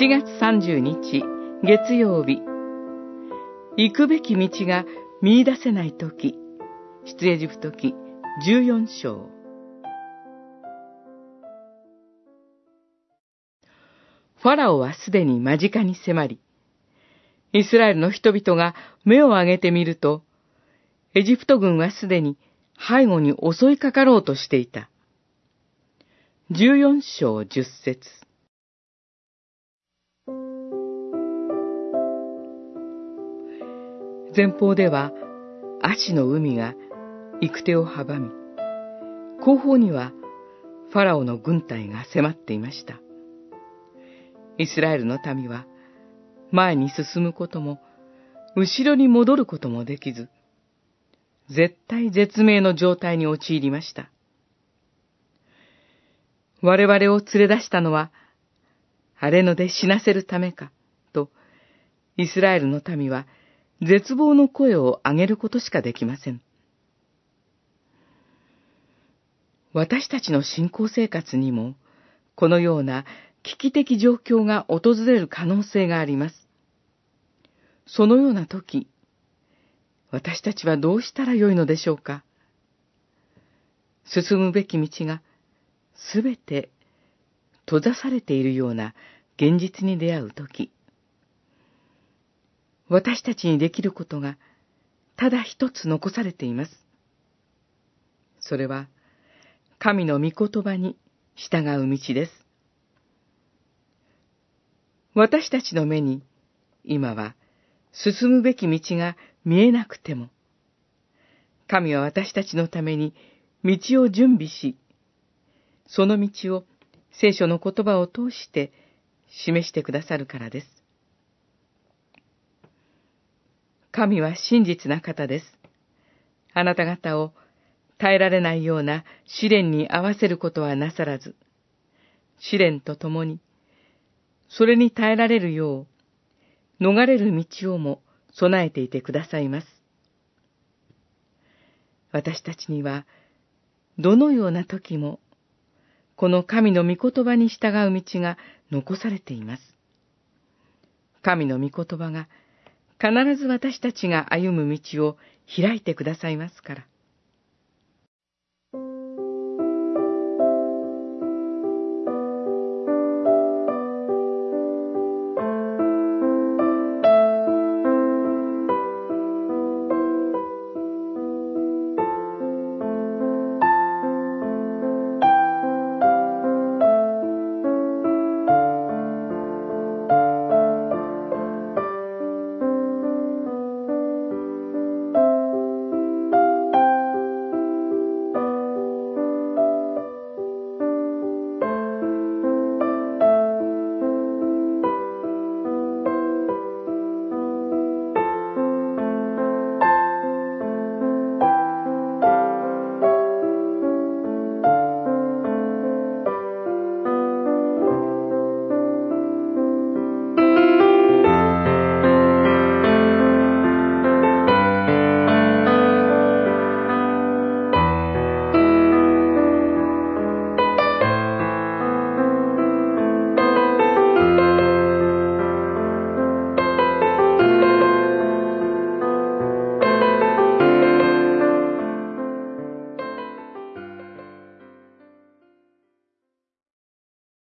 7月30日月曜日、行くべき道が見出せないとき、出エジプト記14章。ファラオはすでに間近に迫り、イスラエルの人々が目を上げてみると、エジプト軍はすでに背後に襲いかかろうとしていた。14章10節。前方ではアシの海が行く手を阻み、後方にはファラオの軍隊が迫っていました。イスラエルの民は前に進むことも後ろに戻ることもできず、絶体絶命の状態に陥りました。我々を連れ出したのは、あれので死なせるためか、と、イスラエルの民は絶望の声を上げることしかできません。私たちの信仰生活にも、このような危機的状況が訪れる可能性があります。そのような時、私たちはどうしたらよいのでしょうか。進むべき道が、すべて閉ざされているような現実に出会うとき、私たちにできることがただ一つ残されています。それは神の御言葉に従う道です。私たちの目に今は進むべき道が見えなくても、神は私たちのために道を準備し、その道を聖書の言葉を通して示してくださるからです。神は真実な方です。あなた方を耐えられないような試練に合わせることはなさらず、試練とともに、それに耐えられるよう、逃れる道をも備えていてくださいます。私たちには、どのような時も、この神の御言葉に従う道が残されています。神の御言葉が必ず私たちが歩む道を開いてくださいますから。